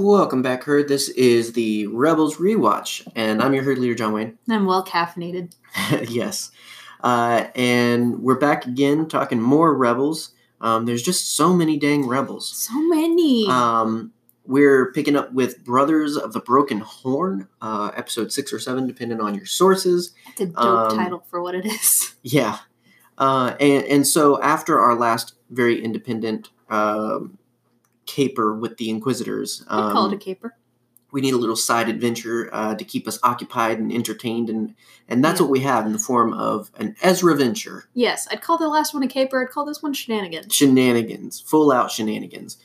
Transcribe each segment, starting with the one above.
Welcome back, Herd. This is the Rebels Rewatch, and I'm your Herd leader, John Wayne. I'm well caffeinated. Yes. And we're back again talking more Rebels. There's just so many dang Rebels. So many. We're picking up with Brothers of the Broken Horn, episode 6 or 7, depending on your sources. That's a dope title for what it is. Yeah. And so after our last very independent caper with the Inquisitors. I call it a caper. We need a little side adventure to keep us occupied and entertained, and that's what we have in the form of an Ezra venture. Yes, I'd call the last one a caper. I'd call this one shenanigans. Shenanigans, full out shenanigans.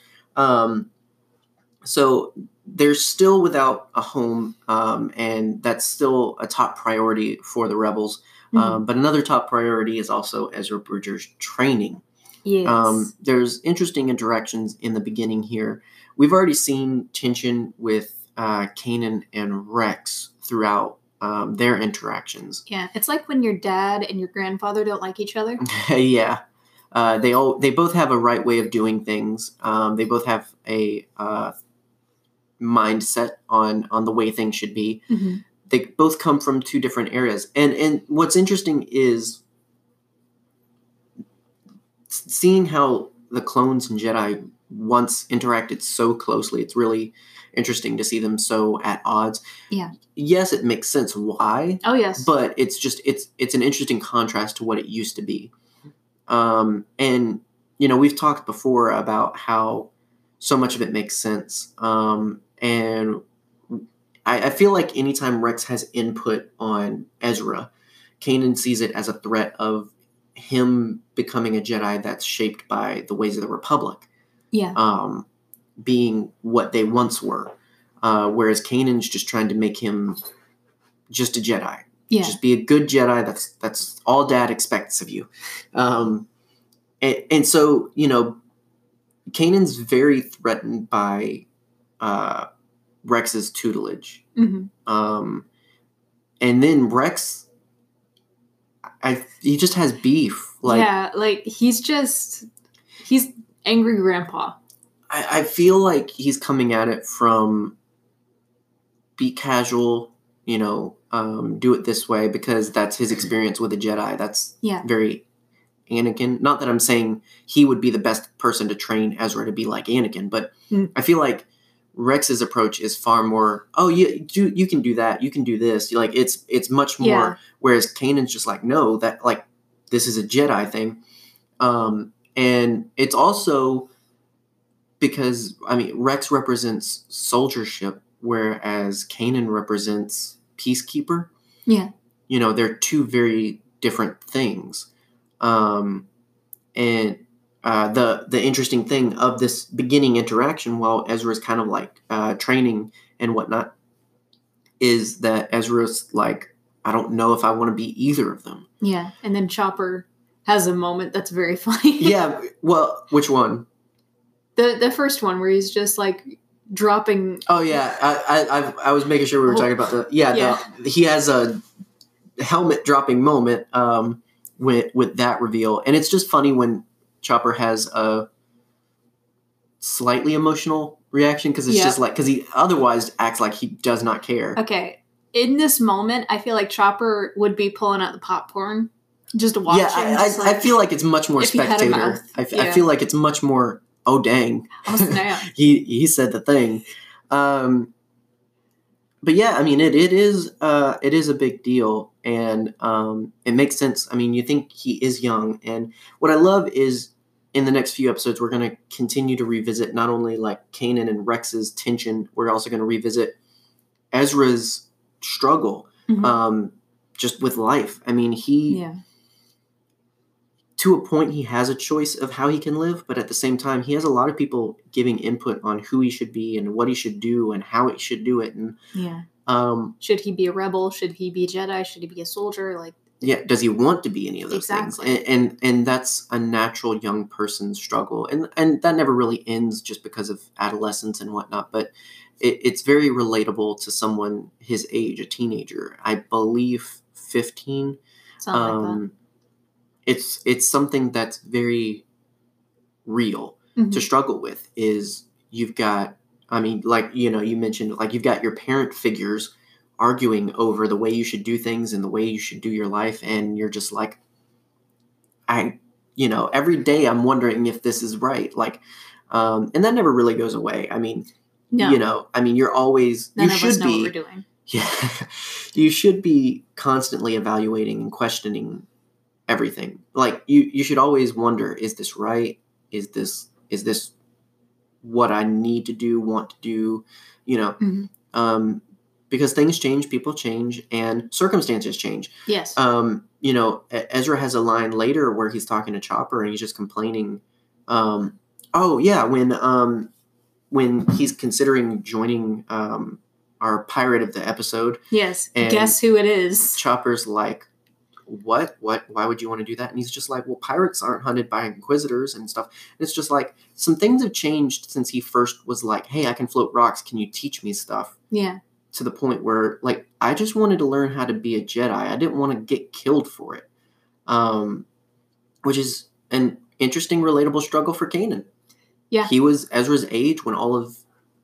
So they're still without a home, and that's still a top priority for the Rebels. Mm-hmm. But another top priority is also Ezra Bridger's training. Yes. There's interesting interactions in the beginning here. We've already seen tension with Kanan and Rex throughout their interactions. Yeah, it's like when your dad and your grandfather don't like each other. Yeah, they both have a right way of doing things. They both have a mindset on the way things should be. Mm-hmm. They both come from two different areas, and what's interesting is seeing how the clones and Jedi once interacted so closely. It's really interesting to see them so at odds. Yeah. Yes, it makes sense why. Oh, yes. But it's just, it's an interesting contrast to what it used to be. And, you know, we've talked before about how so much of it makes sense. And I feel like anytime Rex has input on Ezra, Kanan sees it as a threat of him becoming a Jedi that's shaped by the ways of the Republic. Yeah. Being what they once were. Whereas Kanan's just trying to make him just a Jedi. Yeah. Just be a good Jedi. That's all Dad expects of you. And so, you know, Kanan's very threatened by Rex's tutelage. Mm-hmm. And then Rex... he just has beef. He's angry grandpa. I feel like he's coming at it from be casual, you know, do it this way because that's his experience with a Jedi. That's very Anakin. Not that I'm saying he would be the best person to train Ezra to be like Anakin, but I feel like Rex's approach is far more, you can do that, you can do this. Like it's much more, whereas Kanan's just like, no, that like this is a Jedi thing. And it's also because, I mean, Rex represents soldiership, whereas Kanan represents peacekeeper. Yeah. You know, they're two very different things. The interesting thing of this beginning interaction while Ezra's kind of like training and whatnot is that Ezra's like, I don't know if I want to be either of them. Yeah. And then Chopper has a moment that's very funny. Yeah. Well, which one? The first one where he's just like dropping. Oh, yeah. I was making sure we were talking about the. Yeah. Yeah. He has a helmet dropping moment with that reveal. And it's just funny when Chopper has a slightly emotional reaction because it's just like, because he otherwise acts like he does not care. Okay. In this moment, I feel like Chopper would be pulling out the popcorn just watching. Yeah, I feel like it's much more spectator. I feel like it's much more, oh, dang. Oh, snap. he said the thing. But yeah, I mean, it is a big deal, and it makes sense. I mean, you think he is young, and what I love is in the next few episodes, we're going to continue to revisit not only like Kanan and Rex's tension, we're also going to revisit Ezra's struggle, just with life. I mean, to a point, he has a choice of how he can live, but at the same time, he has a lot of people giving input on who he should be and what he should do and how he should do it. And should he be a rebel? Should he be a Jedi? Should he be a soldier? Like, yeah, does he want to be any of those things? And that's a natural young person's struggle, and that never really ends just because of adolescence and whatnot. But it's very relatable to someone his age, a teenager, I believe, 15. Something like that. It's something that's very real to struggle with. Is you've got I mean, like, you know, you mentioned, like, you've got your parent figures arguing over the way you should do things and the way you should do your life, and you're just like, you know, every day I'm wondering if this is right. Like, and that never really goes away. I mean, no. You know, I mean, you're always, none you should know be, what we're doing. Yeah, you should be constantly evaluating and questioning everything. Like, you should always wonder, is this right? Is this what I need to do, want to do, you know, mm-hmm. Because things change, people change, and circumstances change. Yes. You know, Ezra has a line later where he's talking to Chopper and he's just complaining. When he's considering joining our pirate of the episode. Yes. And guess who it is? Chopper's like, what? Why would you want to do that? And he's just like, well, pirates aren't hunted by Inquisitors and stuff. And it's just like, some things have changed since he first was like, hey, I can float rocks. Can you teach me stuff? Yeah. To the point where, like, I just wanted to learn how to be a Jedi. I didn't want to get killed for it. Which is an interesting, relatable struggle for Kanan. Yeah. He was Ezra's age when all of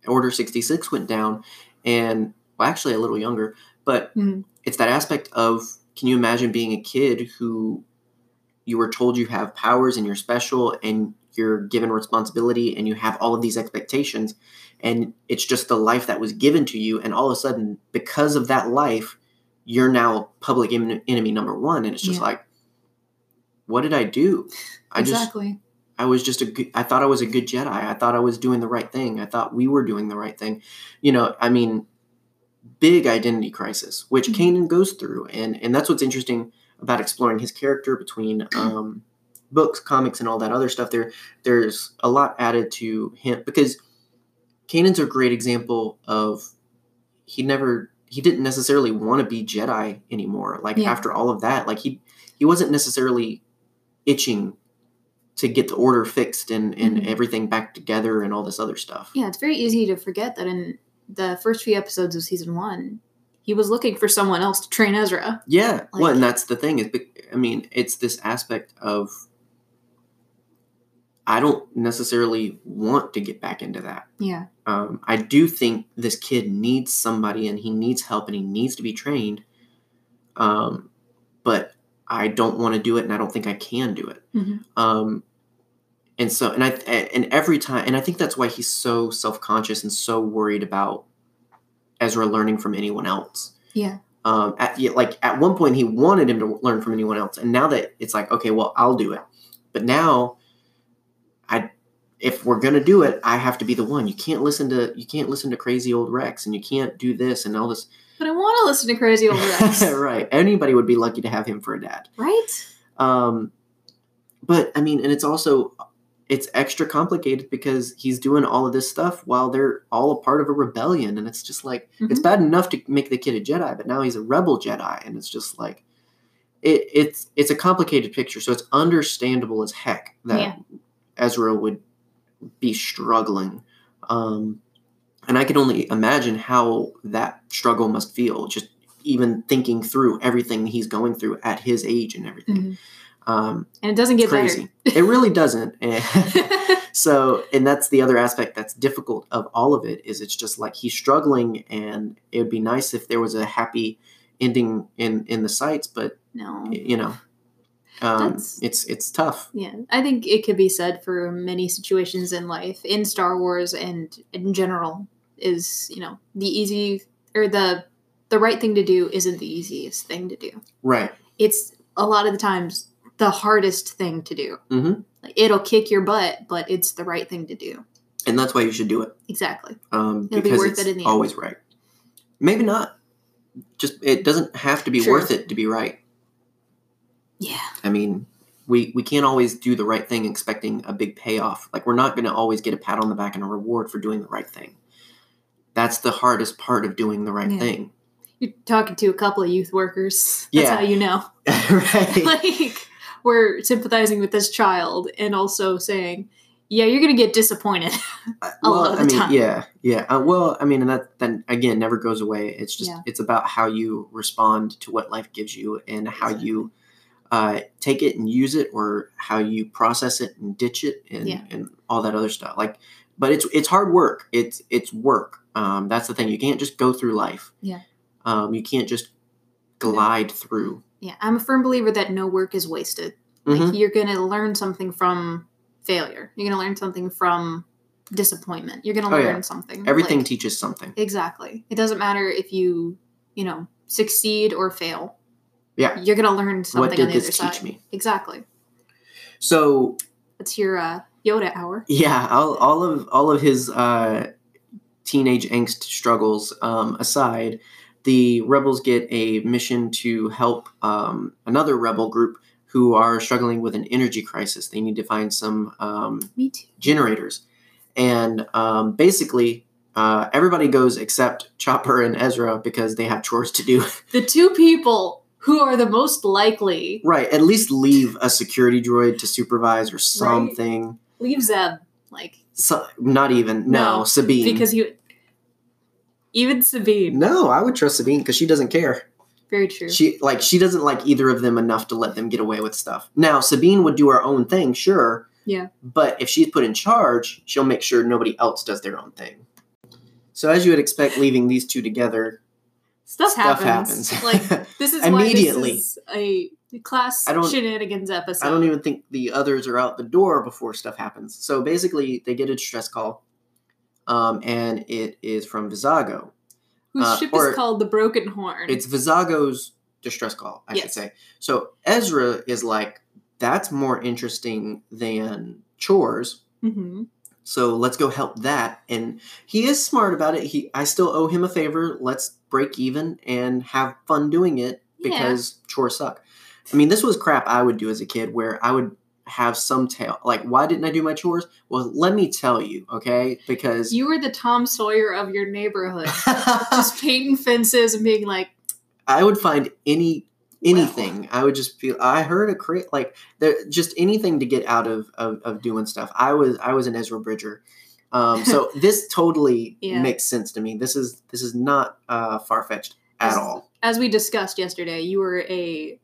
Order 66 went down. And, well, actually a little younger. But it's that aspect of, can you imagine being a kid who you were told you have powers and you're special and you're given responsibility and you have all of these expectations, and it's just the life that was given to you, and all of a sudden, because of that life, you're now public enemy number one, and it's just like, what did I do? I thought I was a good Jedi. I thought I was doing the right thing. I thought we were doing the right thing. You know, I mean, big identity crisis, which Kanan goes through, and that's what's interesting about exploring his character between books, comics, and all that other stuff. There's a lot added to him, because Kanan's a great example of he didn't necessarily want to be Jedi anymore. Like, after all of that, like, he wasn't necessarily itching to get the order fixed and everything back together and all this other stuff. Yeah, it's very easy to forget that in the first few episodes of season one, he was looking for someone else to train Ezra. Yeah, like, well, and that's the thing is, I mean, it's this aspect of, I don't necessarily want to get back into that. Yeah. I do think this kid needs somebody, and he needs help, and he needs to be trained. But I don't want to do it, and I don't think I can do it. Mm-hmm. And I think that's why he's so self-conscious and so worried about Ezra learning from anyone else. Yeah. At one point he wanted him to learn from anyone else, and now that it's like, okay, well, I'll do it. But now, if we're going to do it, I have to be the one. You can't listen to crazy old Rex, and you can't do this and all this. But I want to listen to crazy old Rex. Right. Anybody would be lucky to have him for a dad. Right. But I mean, and it's extra complicated because he's doing all of this stuff while they're all a part of a rebellion. And it's just like, it's bad enough to make the kid a Jedi, but now he's a rebel Jedi. And it's just like, it's a complicated picture. So it's understandable as heck that Ezra would be struggling. And I can only imagine how that struggle must feel, just even thinking through everything he's going through at his age and everything. Mm-hmm. And it doesn't get crazy. Better. It really doesn't. And that's the other aspect that's difficult of all of it, is it's just like he's struggling, and it would be nice if there was a happy ending in the sights, but no, you know. It's tough. Yeah. I think it could be said for many situations in life, in Star Wars and in general, is, you know, the easy, or the right thing to do isn't the easiest thing to do. Right. It's a lot of the times the hardest thing to do. Mm-hmm. Like, it'll kick your butt, but it's the right thing to do. And that's why you should do it. Exactly. It'll be worth it in the end. Right. Maybe not. Just, it doesn't have to be worth it to be right. Yeah. I mean, we can't always do the right thing expecting a big payoff. Like, we're not going to always get a pat on the back and a reward for doing the right thing. That's the hardest part of doing the right thing. You're talking to a couple of youth workers. That's how you know. Right. Like, we're sympathizing with this child and also saying, yeah, you're going to get disappointed a lot of the time. Yeah. And that then again never goes away. It's just, it's about how you respond to what life gives you, and how you take it and use it, or how you process it and ditch it, and all that other stuff. Like, But it's hard work. It's work. That's the thing. You can't just go through life. Yeah. You can't just glide through. Yeah. I'm a firm believer that no work is wasted. Like, mm-hmm. You're going to learn something from failure. You're going to learn something from disappointment. You're going to learn something. Everything teaches something. Exactly. It doesn't matter if you succeed or fail. Yeah. You're going to learn something on the other side. What did this teach me? Exactly. So that's your Yoda hour. Yeah, all of his teenage angst struggles aside, the rebels get a mission to help another rebel group who are struggling with an energy crisis. They need to find some generators, and basically. Everybody goes except Chopper and Ezra because they have chores to do. The two people who are the most likely. Right. At least leave a security droid to supervise or something. Right. Leave Zeb. Not even. No, Sabine. Because even Sabine. No, I would trust Sabine because she doesn't care. Very true. She doesn't like either of them enough to let them get away with stuff. Now, Sabine would do her own thing, sure. Yeah. But if she's put in charge, she'll make sure nobody else does their own thing. So as you would expect, leaving these two together, stuff happens. This is immediately. Why this is a class shenanigans episode. I don't even think the others are out the door before stuff happens. So basically, they get a distress call, and it is from Vizago, whose ship is called the Broken Horn. It's Vizago's distress call, I should say. So Ezra is like, "That's more interesting than chores." Mm-hmm. So let's go help that. And he is smart about it. I still owe him a favor. Let's break even and have fun doing it because chores suck. I mean, this was crap I would do as a kid where I would have some tale. Like, why didn't I do my chores? Well, let me tell you, okay? Because you were the Tom Sawyer of your neighborhood. Just painting fences and being like. I would find anything. Wow. I would just feel I heard a crate just anything to get out of doing stuff. I was an Ezra Bridger, so this totally makes sense to me. This is not far-fetched at all. As we discussed yesterday, you were a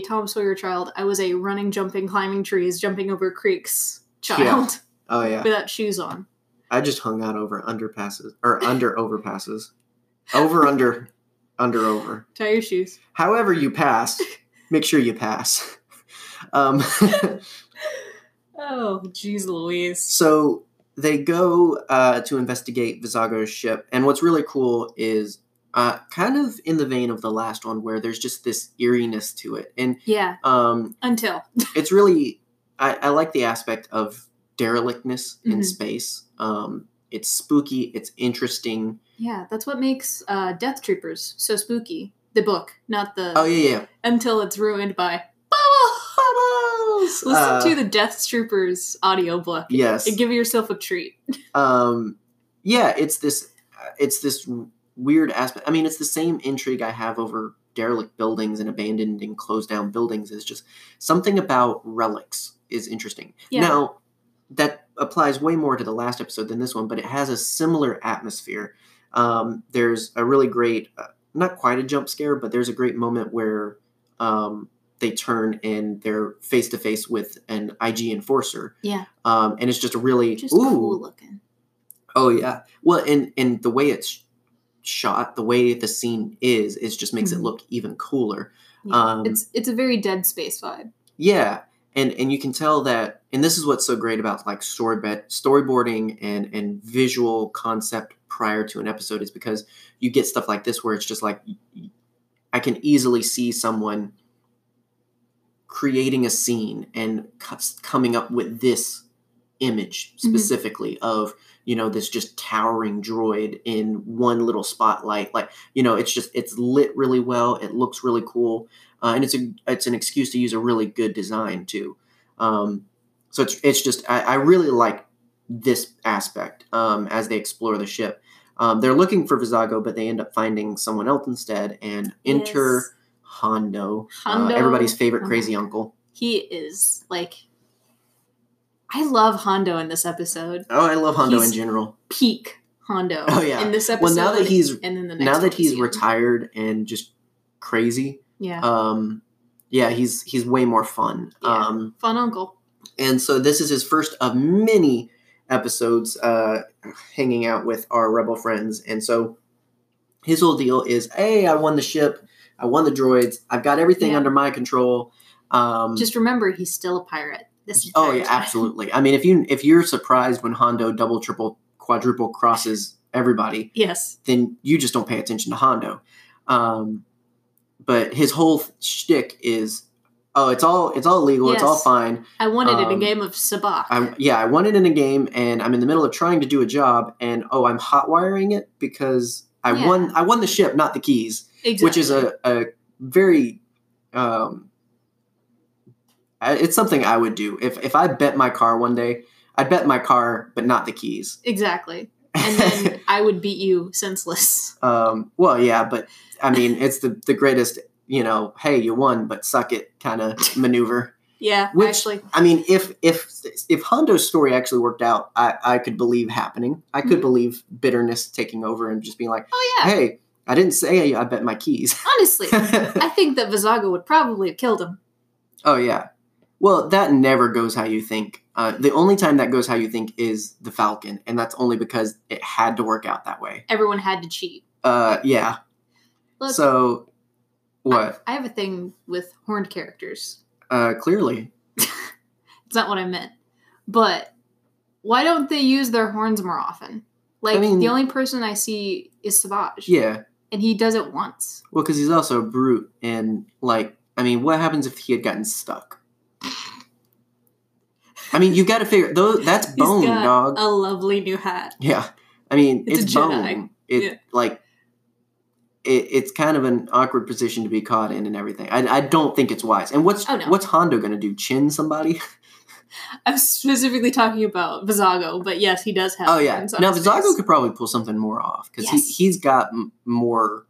Tom Sawyer child. I was a running, jumping, climbing trees, jumping over creeks child. Yeah. Oh yeah, without shoes on. I just hung out over underpasses or under overpasses, over under. Under over. Tie your shoes. However you pass, make sure you pass. Oh, geez Louise. So they go to investigate Vizago's ship. And what's really cool is kind of in the vein of the last one where there's just this eeriness to it. And until. It's really, I like the aspect of derelictness in space. It's spooky. It's interesting. Yeah, that's what makes Death Troopers so spooky. The book, not the... Oh, yeah. Until it's ruined by... Bubbles! Listen to the Death Troopers audiobook. Yes. And give yourself a treat. It's this weird aspect. I mean, it's the same intrigue I have over derelict buildings and abandoned and closed-down buildings. It's just something about relics is interesting. Yeah. Now, that applies way more to the last episode than this one, but it has a similar atmosphere. There's a really great, not quite a jump scare, but there's a great moment where they turn and they're face to face with an IG enforcer. Yeah. And it's just a really cool looking. Oh yeah. Well, and the way it's shot, the way the scene is, it just makes it look even cooler. Yeah. It's a very Dead Space vibe. Yeah. And you can tell that, and this is what's so great about storyboarding and visual concept prior to an episode is because you get stuff like this where it's just like I can easily see someone creating a scene and coming up with this image specifically of, this just towering droid in one little spotlight. It's lit really well. It looks really cool. And it's an excuse to use a really good design too. So it's just, I really like this aspect as they explore the ship. They're looking for Vizago, but they end up finding someone else instead and enter Hondo. Hondo. Everybody's favorite crazy uncle. He is I love Hondo in this episode. Oh, I love Hondo in general. Peak Hondo. Oh yeah. In this episode. Well, now that he's retired and just crazy. Yeah. He's way more fun. Fun uncle. And so this is his first of many episodes hanging out with our rebel friends. And so his whole deal is, hey, I won the ship. I won the droids. I've got everything under my control. Just remember, he's still a pirate. This entire time. Absolutely. I mean, if you're surprised when Hondo double, triple, quadruple crosses everybody, then you just don't pay attention to Hondo. But his whole shtick is, oh, it's all legal. Yes. It's all fine. I won it in a game of sabacc. I won it in a game, and I'm in the middle of trying to do a job, and I'm hotwiring it because I won the ship, not the keys, which is a very. It's something I would do if I bet my car one day. I'd bet my car, but not the keys. Exactly. And then I would beat you senseless. Well, yeah, but I mean, it's the greatest, hey, you won, but suck it kind of maneuver. Yeah, which, actually. I mean, if Hondo's story actually worked out, I could believe happening. I could believe bitterness taking over and just being like, oh yeah, hey, I didn't say I bet my keys. Honestly, I think that Vizago would probably have killed him. Oh, yeah. Well, that never goes how you think. The only time that goes how you think is the Falcon, and that's only because it had to work out that way. Everyone had to cheat. Yeah. Look, so, what? I have a thing with horned characters. Clearly. It's not what I meant. But why don't they use their horns more often? Like, I mean, the only person I see is Savage. Yeah. And he does it once. Well, because he's also a brute, and, what happens if he had gotten stuck? I mean, you've got to figure, though, that's bone, he's got dog. A lovely new hat. Yeah. I mean, it's bone. It's kind of an awkward position to be caught in and everything. I don't think it's wise. And what's Hondo going to do? Chin somebody? I'm specifically talking about Vizago, but yes, he does have. Oh, yeah. Now, Vizago could probably pull something more off because he's got more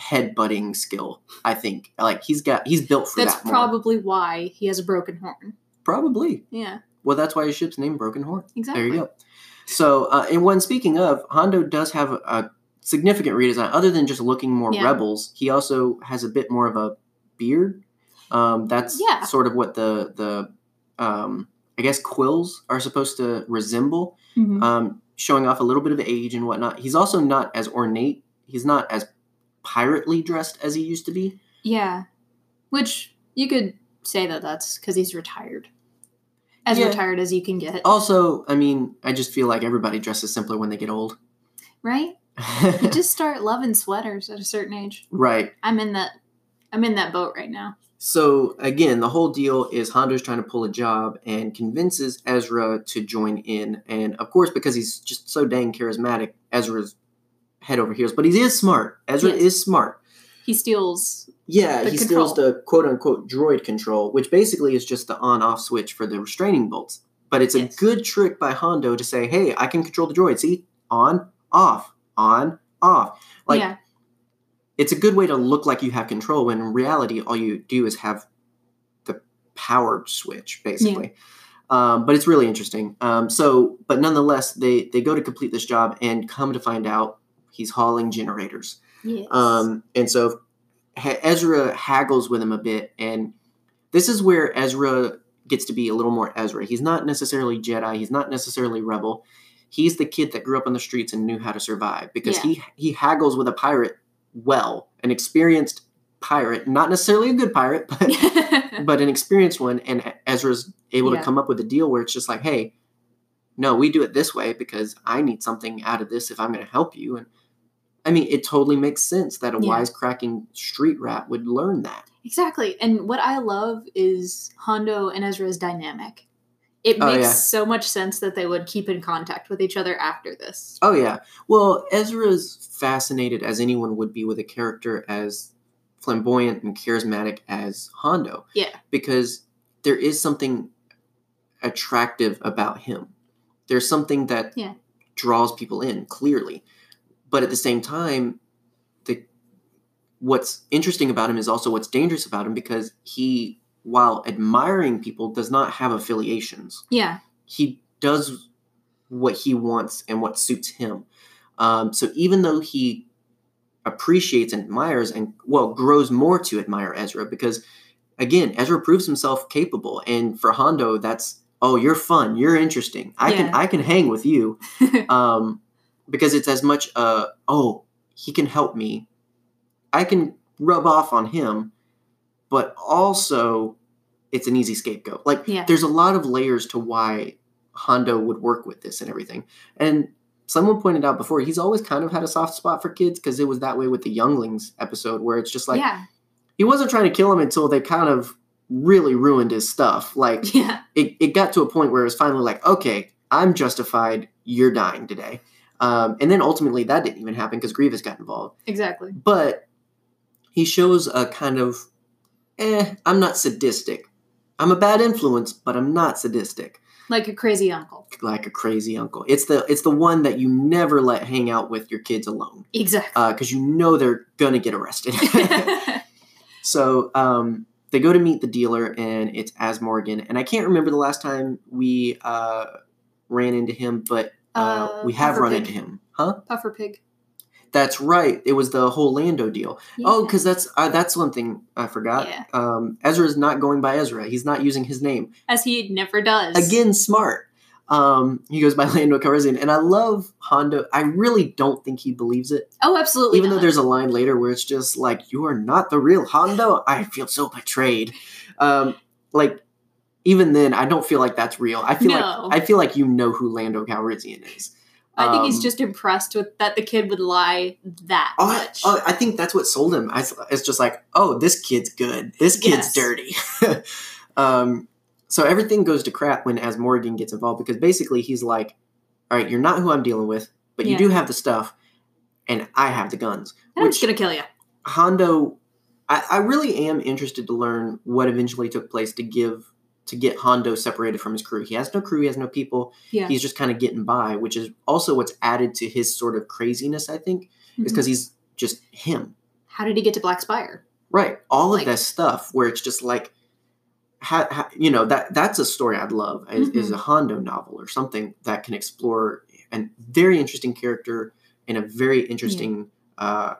headbutting skill, I think. He's built for that. That's probably why he has a broken horn. Probably. Yeah. Well, that's why his ship's named Broken Horn. Exactly. There you go. So, and when speaking of, Hondo does have a significant redesign. Other than just looking more rebels, he also has a bit more of a beard. That's sort of what the I guess quills are supposed to resemble, showing off a little bit of age and whatnot. He's also not as ornate. He's not as pirately dressed as he used to be. Yeah. Which you could say that's because he's retired. As retired as you can get. Also, I mean, I just feel like everybody dresses simpler when they get old. Right? You just start loving sweaters at a certain age. Right. I'm in that boat right now. So, again, the whole deal is Hondo's trying to pull a job and convinces Ezra to join in. And, of course, because he's just so dang charismatic, Ezra's head over heels. But he is smart. Ezra is smart. He steals... Yeah, he steals the quote-unquote droid control, which basically is just the on-off switch for the restraining bolts. But it's a good trick by Hondo to say, hey, I can control the droid. See? On, off, on, off. It's a good way to look like you have control when in reality all you do is have the power switch, basically. Yeah. But it's really interesting. But nonetheless, they go to complete this job and come to find out he's hauling generators. Yes. And so... Ezra haggles with him a bit, and this is where Ezra gets to be a little more Ezra. He's not necessarily Jedi. He's not necessarily rebel. He's the kid that grew up on the streets and knew how to survive because he haggles with a pirate an experienced pirate, not necessarily a good pirate, but but an experienced one, and Ezra's able to come up with a deal where it's just like, hey, no, we do it this way because I need something out of this if I'm going to help you, and I mean, it totally makes sense that a wisecracking street rat would learn that. Exactly. And what I love is Hondo and Ezra's dynamic. It makes so much sense that they would keep in contact with each other after this. Oh, yeah. Well, Ezra's fascinated as anyone would be with a character as flamboyant and charismatic as Hondo. Yeah. Because there is something attractive about him. There's something that draws people in, clearly. But at the same time, what's interesting about him is also what's dangerous about him because he, while admiring people, does not have affiliations. Yeah. He does what he wants and what suits him. So even though he appreciates and admires and, grows more to admire Ezra because, again, Ezra proves himself capable. And for Hondo, that's oh, you're fun, you're interesting, I can hang with you, because it's as much oh, he can help me, I can rub off on him, but also it's an easy scapegoat. There's a lot of layers to why Hondo would work with this and everything. And someone pointed out before, he's always kind of had a soft spot for kids because it was that way with the Younglings episode, where it's just like, he wasn't trying to kill him until they kind of really ruined his stuff. It got to a point where it was finally like, okay, I'm justified. You're dying today. And then ultimately that didn't even happen because Grievous got involved. Exactly. But he shows a kind of, I'm not sadistic. I'm a bad influence, but I'm not sadistic. Like a crazy uncle. Like a crazy uncle. It's the one that you never let hang out with your kids alone. Exactly. Because you know they're going to get arrested. So they go to meet the dealer, and it's Azmorigan. And I can't remember the last time we ran into him, but we have run into him. Huh? Puffer Pig. That's right. It was the whole Lando deal. Yeah. Oh, because that's one thing I forgot. Yeah. Ezra's not going by Ezra. He's not using his name. As he never does. Again, smart. He goes by Lando Calrissian. And I love Hondo. I really don't think he believes it. Oh, absolutely. Even though there's a line later where it's just like, you are not the real Hondo. I feel so betrayed. Even then, I don't feel like that's real. I feel like you know who Lando Calrissian is. I think he's just impressed with that the kid would lie that much. Oh, I think that's what sold him. It's just like, oh, this kid's good. This kid's dirty. So everything goes to crap when Azmorigan gets involved, because basically he's like, all right, you're not who I'm dealing with, but you do have the stuff, and I have the guns. And I'm just going to kill you. Hondo, I really am interested to learn what eventually took place to get Hondo separated from his crew. He has no crew. He has no people. Yeah. He's just kind of getting by, which is also what's added to his sort of craziness, I think, is because he's just him. How did he get to Black Spire? Right. All of that stuff where it's just like, that's a story I'd love is a Hondo novel or something that can explore a very interesting character in a very interesting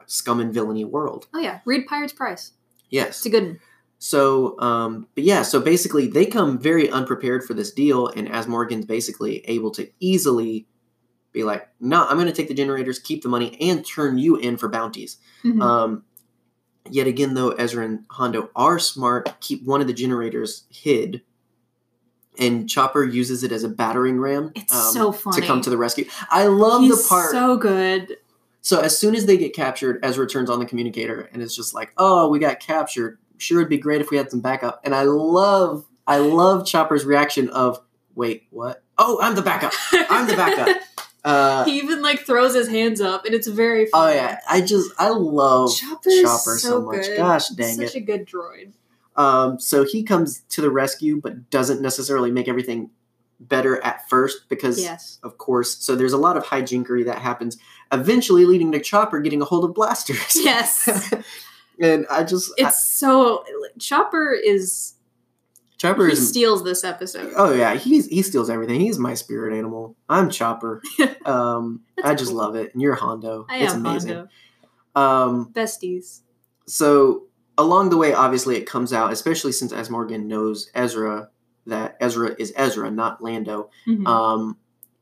scum and villainy world. Oh, yeah. Read Pirate's Price. Yes. It's a good one. So, so basically they come very unprepared for this deal, and Azmorigan's basically able to easily be like, no, I'm going to take the generators, keep the money, and turn you in for bounties. Yet again, though, Ezra and Hondo are smart, keep one of the generators hid, and Chopper uses it as a battering ram. It's so funny. To come to the rescue. I love the part. He's so good. So as soon as they get captured, Ezra turns on the communicator, and it's just like, oh, we got captured. Sure, it'd be great if we had some backup. And I love Chopper's reaction of, wait, what? Oh, I'm the backup. He even throws his hands up, and it's very funny. Oh yeah, I love Chopper so much. Good. Gosh dang it. Such a good droid. So he comes to the rescue, but doesn't necessarily make everything better at first because, of course, so there's a lot of hijinkery that happens, eventually leading to Chopper getting a hold of blasters. Yes. And Chopper steals this episode. Oh yeah, he steals everything. He's my spirit animal. I'm Chopper. I just love it. And you're Hondo. I am. It's amazing. Hondo. Besties. So along the way, obviously it comes out, especially since Azmorigan knows Ezra, that Ezra is Ezra, not Lando.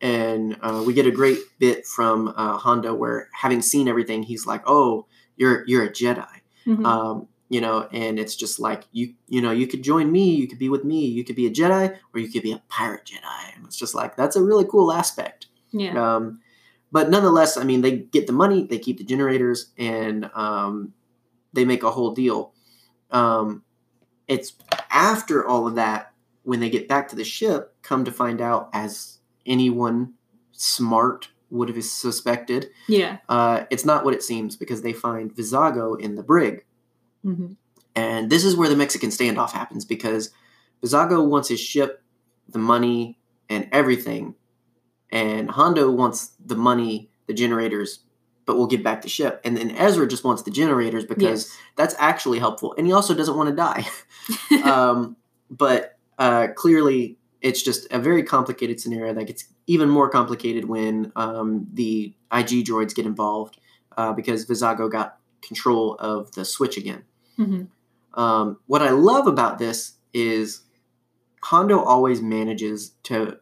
And we get a great bit from Hondo where, having seen everything, he's like, "Oh, you're a Jedi." And it's just like, you could join me, you could be with me, you could be a Jedi, or you could be a pirate Jedi. And it's just like, that's a really cool aspect. Yeah. But nonetheless, I mean, they get the money, they keep the generators, and they make a whole deal. It's after all of that, when they get back to the ship, come to find out, as anyone smart would have suspected. Yeah. It's not what it seems, because they find Vizago in the brig. And this is where the Mexican standoff happens, because Vizago wants his ship, the money, and everything. And Hondo wants the money, the generators, but we'll get back the ship. And then Ezra just wants the generators because that's actually helpful. And he also doesn't want to die. But clearly it's just a very complicated scenario that gets even more complicated when the IG droids get involved because Vizago got control of the switch again. What I love about this is Hondo always manages to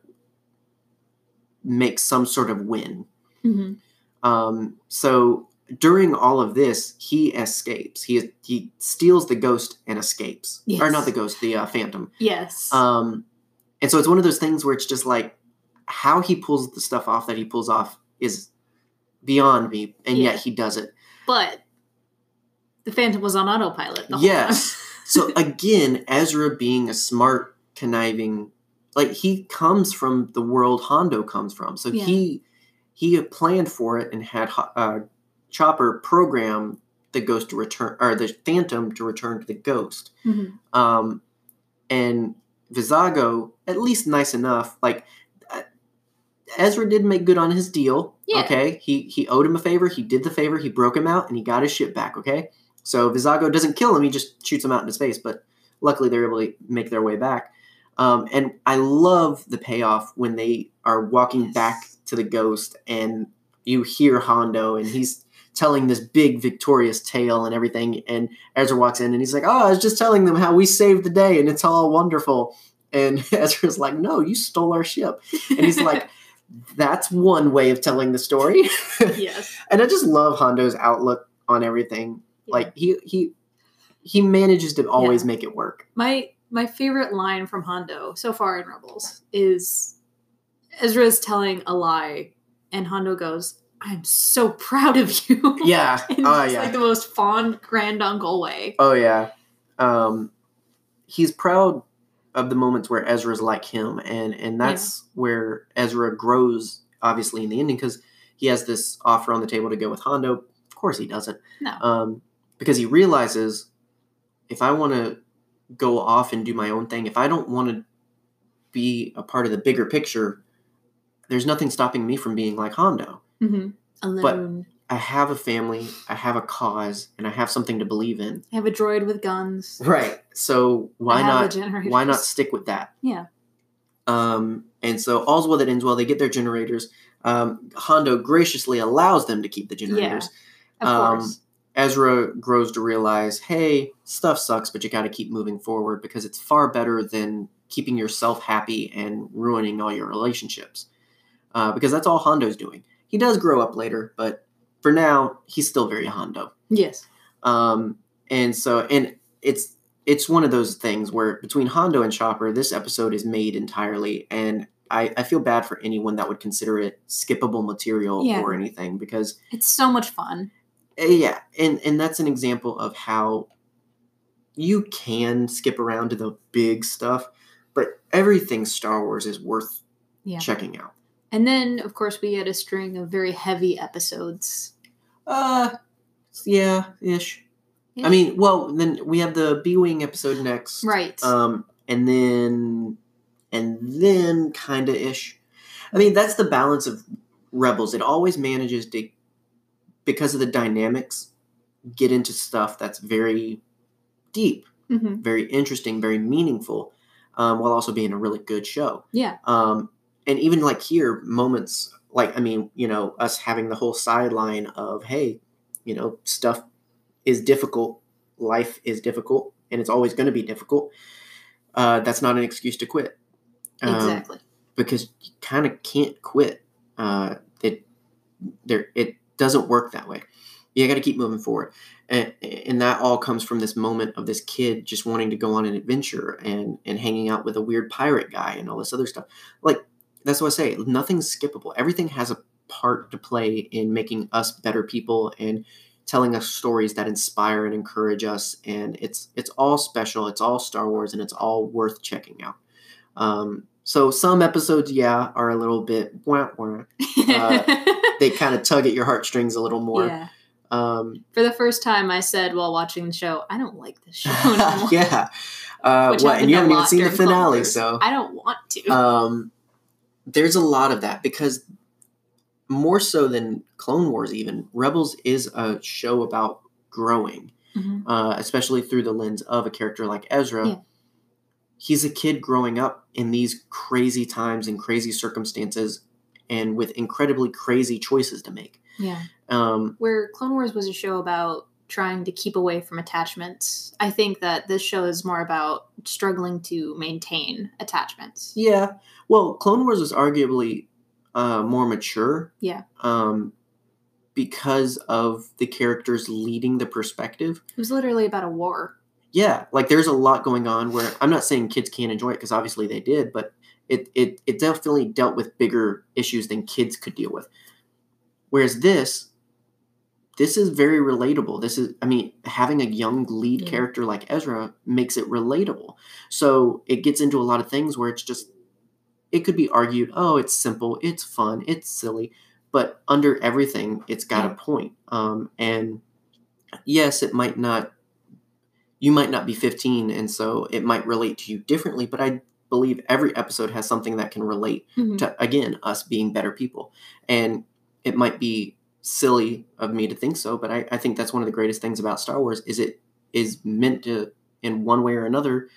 make some sort of win. Mm-hmm. So during all of this, he escapes. He steals the ghost and escapes. Yes. Or not the ghost, the Phantom. Yes. And so it's one of those things where it's just like, how he pulls the stuff off that he pulls off is beyond me, and yet he does it. But the Phantom was on autopilot the whole time. So again, Ezra being a smart, conniving, like, he comes from the world Hondo comes from. So he had planned for it and had Chopper program the ghost to return, or the Phantom to return to the ghost. Mm-hmm. And Vizago, at least nice enough, like, Ezra did make good on his deal. Yeah. Okay. He owed him a favor. He did the favor. He broke him out and he got his shit back. Okay. So Vizago doesn't kill him. He just shoots him out in his face, but luckily they're able to make their way back. And I love the payoff when they are walking back to the ghost and you hear Hondo and he's telling this big victorious tale and everything. And Ezra walks in and he's like, "Oh, I was just telling them how we saved the day and it's all wonderful." And Ezra's like, "No, you stole our ship." And he's like, "That's one way of telling the story." Yes. And I just love Hondo's outlook on everything. Yeah. Like, he manages to always make it work. My favorite line from Hondo so far in Rebels is Ezra's telling a lie and Hondo goes, "I'm so proud of you." Yeah. It's like the most fond granduncle way. Oh yeah. He's proud of the moments where Ezra's like him, and that's where Ezra grows, obviously, in the ending, because he has this offer on the table to go with Hondo. Of course he doesn't. No. Because he realizes, if I want to go off and do my own thing, if I don't want to be a part of the bigger picture, there's nothing stopping me from being like Hondo. Mm-hmm. Alone. But I have a family, I have a cause, and I have something to believe in. I have a droid with guns. Right. So why not stick with that? Yeah. And so all's well that ends well. They get their generators. Hondo graciously allows them to keep the generators. Yeah, of course. Ezra grows to realize, hey, stuff sucks, but you got to keep moving forward because it's far better than keeping yourself happy and ruining all your relationships. Because that's all Hondo's doing. He does grow up later, but for now, he's still very Hondo. Yes. And it's one of those things where between Hondo and Chopper, this episode is made entirely, and I feel bad for anyone that would consider it skippable material or anything, because it's so much fun. Yeah, and that's an example of how you can skip around to the big stuff, but everything Star Wars is worth checking out. And then, of course, we had a string of very heavy episodes. Ish. Yeah. I mean, well, then we have the B-Wing episode next. Right. And then kind of ish. I mean, that's the balance of Rebels. It always manages to, because of the dynamics, get into stuff that's very deep, mm-hmm. very interesting, very meaningful, while also being a really good show. Yeah. And even like here, moments like, I mean, you know, us having the whole sideline of, hey, you know, stuff is difficult. Life is difficult and it's always going to be difficult. That's not an excuse to quit. Exactly. Because you kind of can't quit. It doesn't work that way. You got to keep moving forward. And that all comes from this moment of this kid just wanting to go on an adventure and hanging out with a weird pirate guy and all this other stuff. Like, that's what I say. Nothing's skippable. Everything has a part to play in making us better people and telling us stories that inspire and encourage us. And it's all special. It's all Star Wars, and it's all worth checking out. So some episodes, are a little bit wah-wah. They kind of tug at your heartstrings a little more. Yeah. For the first time, I said while watching the show, I don't like this show anymore. Yeah. And you haven't even seen the finale, so. I don't want to. There's a lot of that, because more so than Clone Wars even, Rebels is a show about growing, mm-hmm. Especially through the lens of a character like Ezra. Yeah. He's a kid growing up in these crazy times and crazy circumstances and with incredibly crazy choices to make. Yeah. Where Clone Wars was a show about trying to keep away from attachments. I think that this show is more about struggling to maintain attachments. Yeah. Well, Clone Wars was arguably more mature. Yeah. Because of the characters leading the perspective. It was literally about a war. Yeah. Like, there's a lot going on where I'm not saying kids can't enjoy it, because obviously they did, but it definitely dealt with bigger issues than kids could deal with. Whereas this is very relatable. This is, I mean, having a young lead character like Ezra makes it relatable. So it gets into a lot of things where it's just, it could be argued, oh, it's simple, it's fun, it's silly. But under everything, it's got a point. And yes, it might not, you might not be 15, and so it might relate to you differently. But I believe every episode has something that can relate to, again, us being better people. And it might be silly of me to think so, but I think that's one of the greatest things about Star Wars is it is meant to, in one way or another,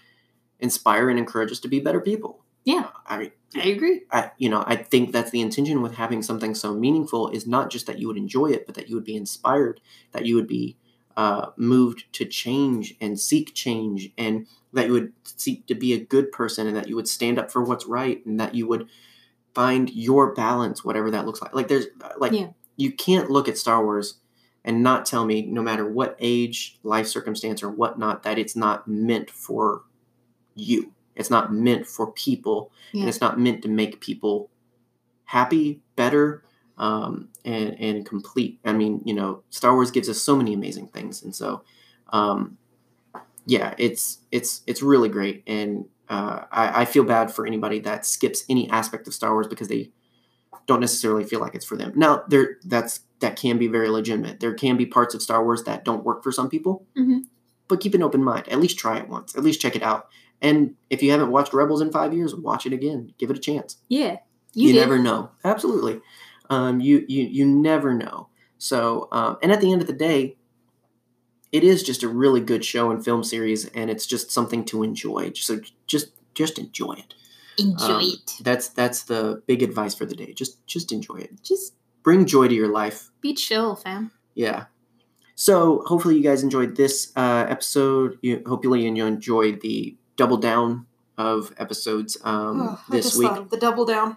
inspire and encourage us to be better people. Yeah, I agree. I think that's the intention with having something so meaningful is not just that you would enjoy it, but that you would be inspired, that you would be moved to change and seek change, and that you would seek to be a good person, and that you would stand up for what's right, and that you would find your balance, whatever that looks like. Like, there's you can't look at Star Wars and not tell me, no matter what age, life circumstance, or whatnot, that it's not meant for you. It's not meant for people, and it's not meant to make people happy, better, and complete. I mean, Star Wars gives us so many amazing things, and so, it's really great. And I feel bad for anybody that skips any aspect of Star Wars because they don't necessarily feel like it's for them. Now, that can be very legitimate. There can be parts of Star Wars that don't work for some people, but keep an open mind. At least try it once. At least check it out. And if you haven't watched Rebels in 5 years, watch it again. Give it a chance. Yeah, you never know. Absolutely, you never know. So, and at the end of the day, it is just a really good show and film series, and it's just something to enjoy. So just enjoy it. Enjoy it. That's the big advice for the day. Just enjoy it. Just bring joy to your life. Be chill, fam. Yeah. So hopefully you guys enjoyed this episode. Hopefully you enjoyed the double down of episodes this week. The double down.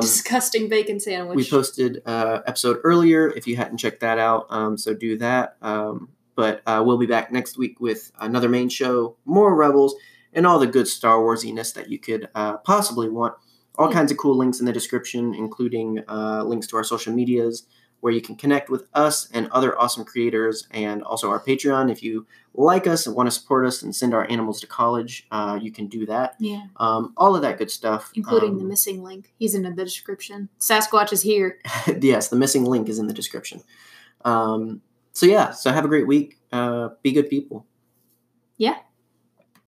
Disgusting bacon sandwich. We posted episode earlier if you hadn't checked that out. So do that. But we'll be back next week with another main show, more Rebels, and all the good Star Warsiness that you could possibly want. All kinds of cool links in the description, including links to our social medias where you can connect with us and other awesome creators, and also our Patreon. If you like us and want to support us and send our animals to college, you can do that. Yeah. All of that good stuff. Including the missing link. He's in the description. Sasquatch is here. Yes, the missing link is in the description. So have a great week. Be good people. Yeah.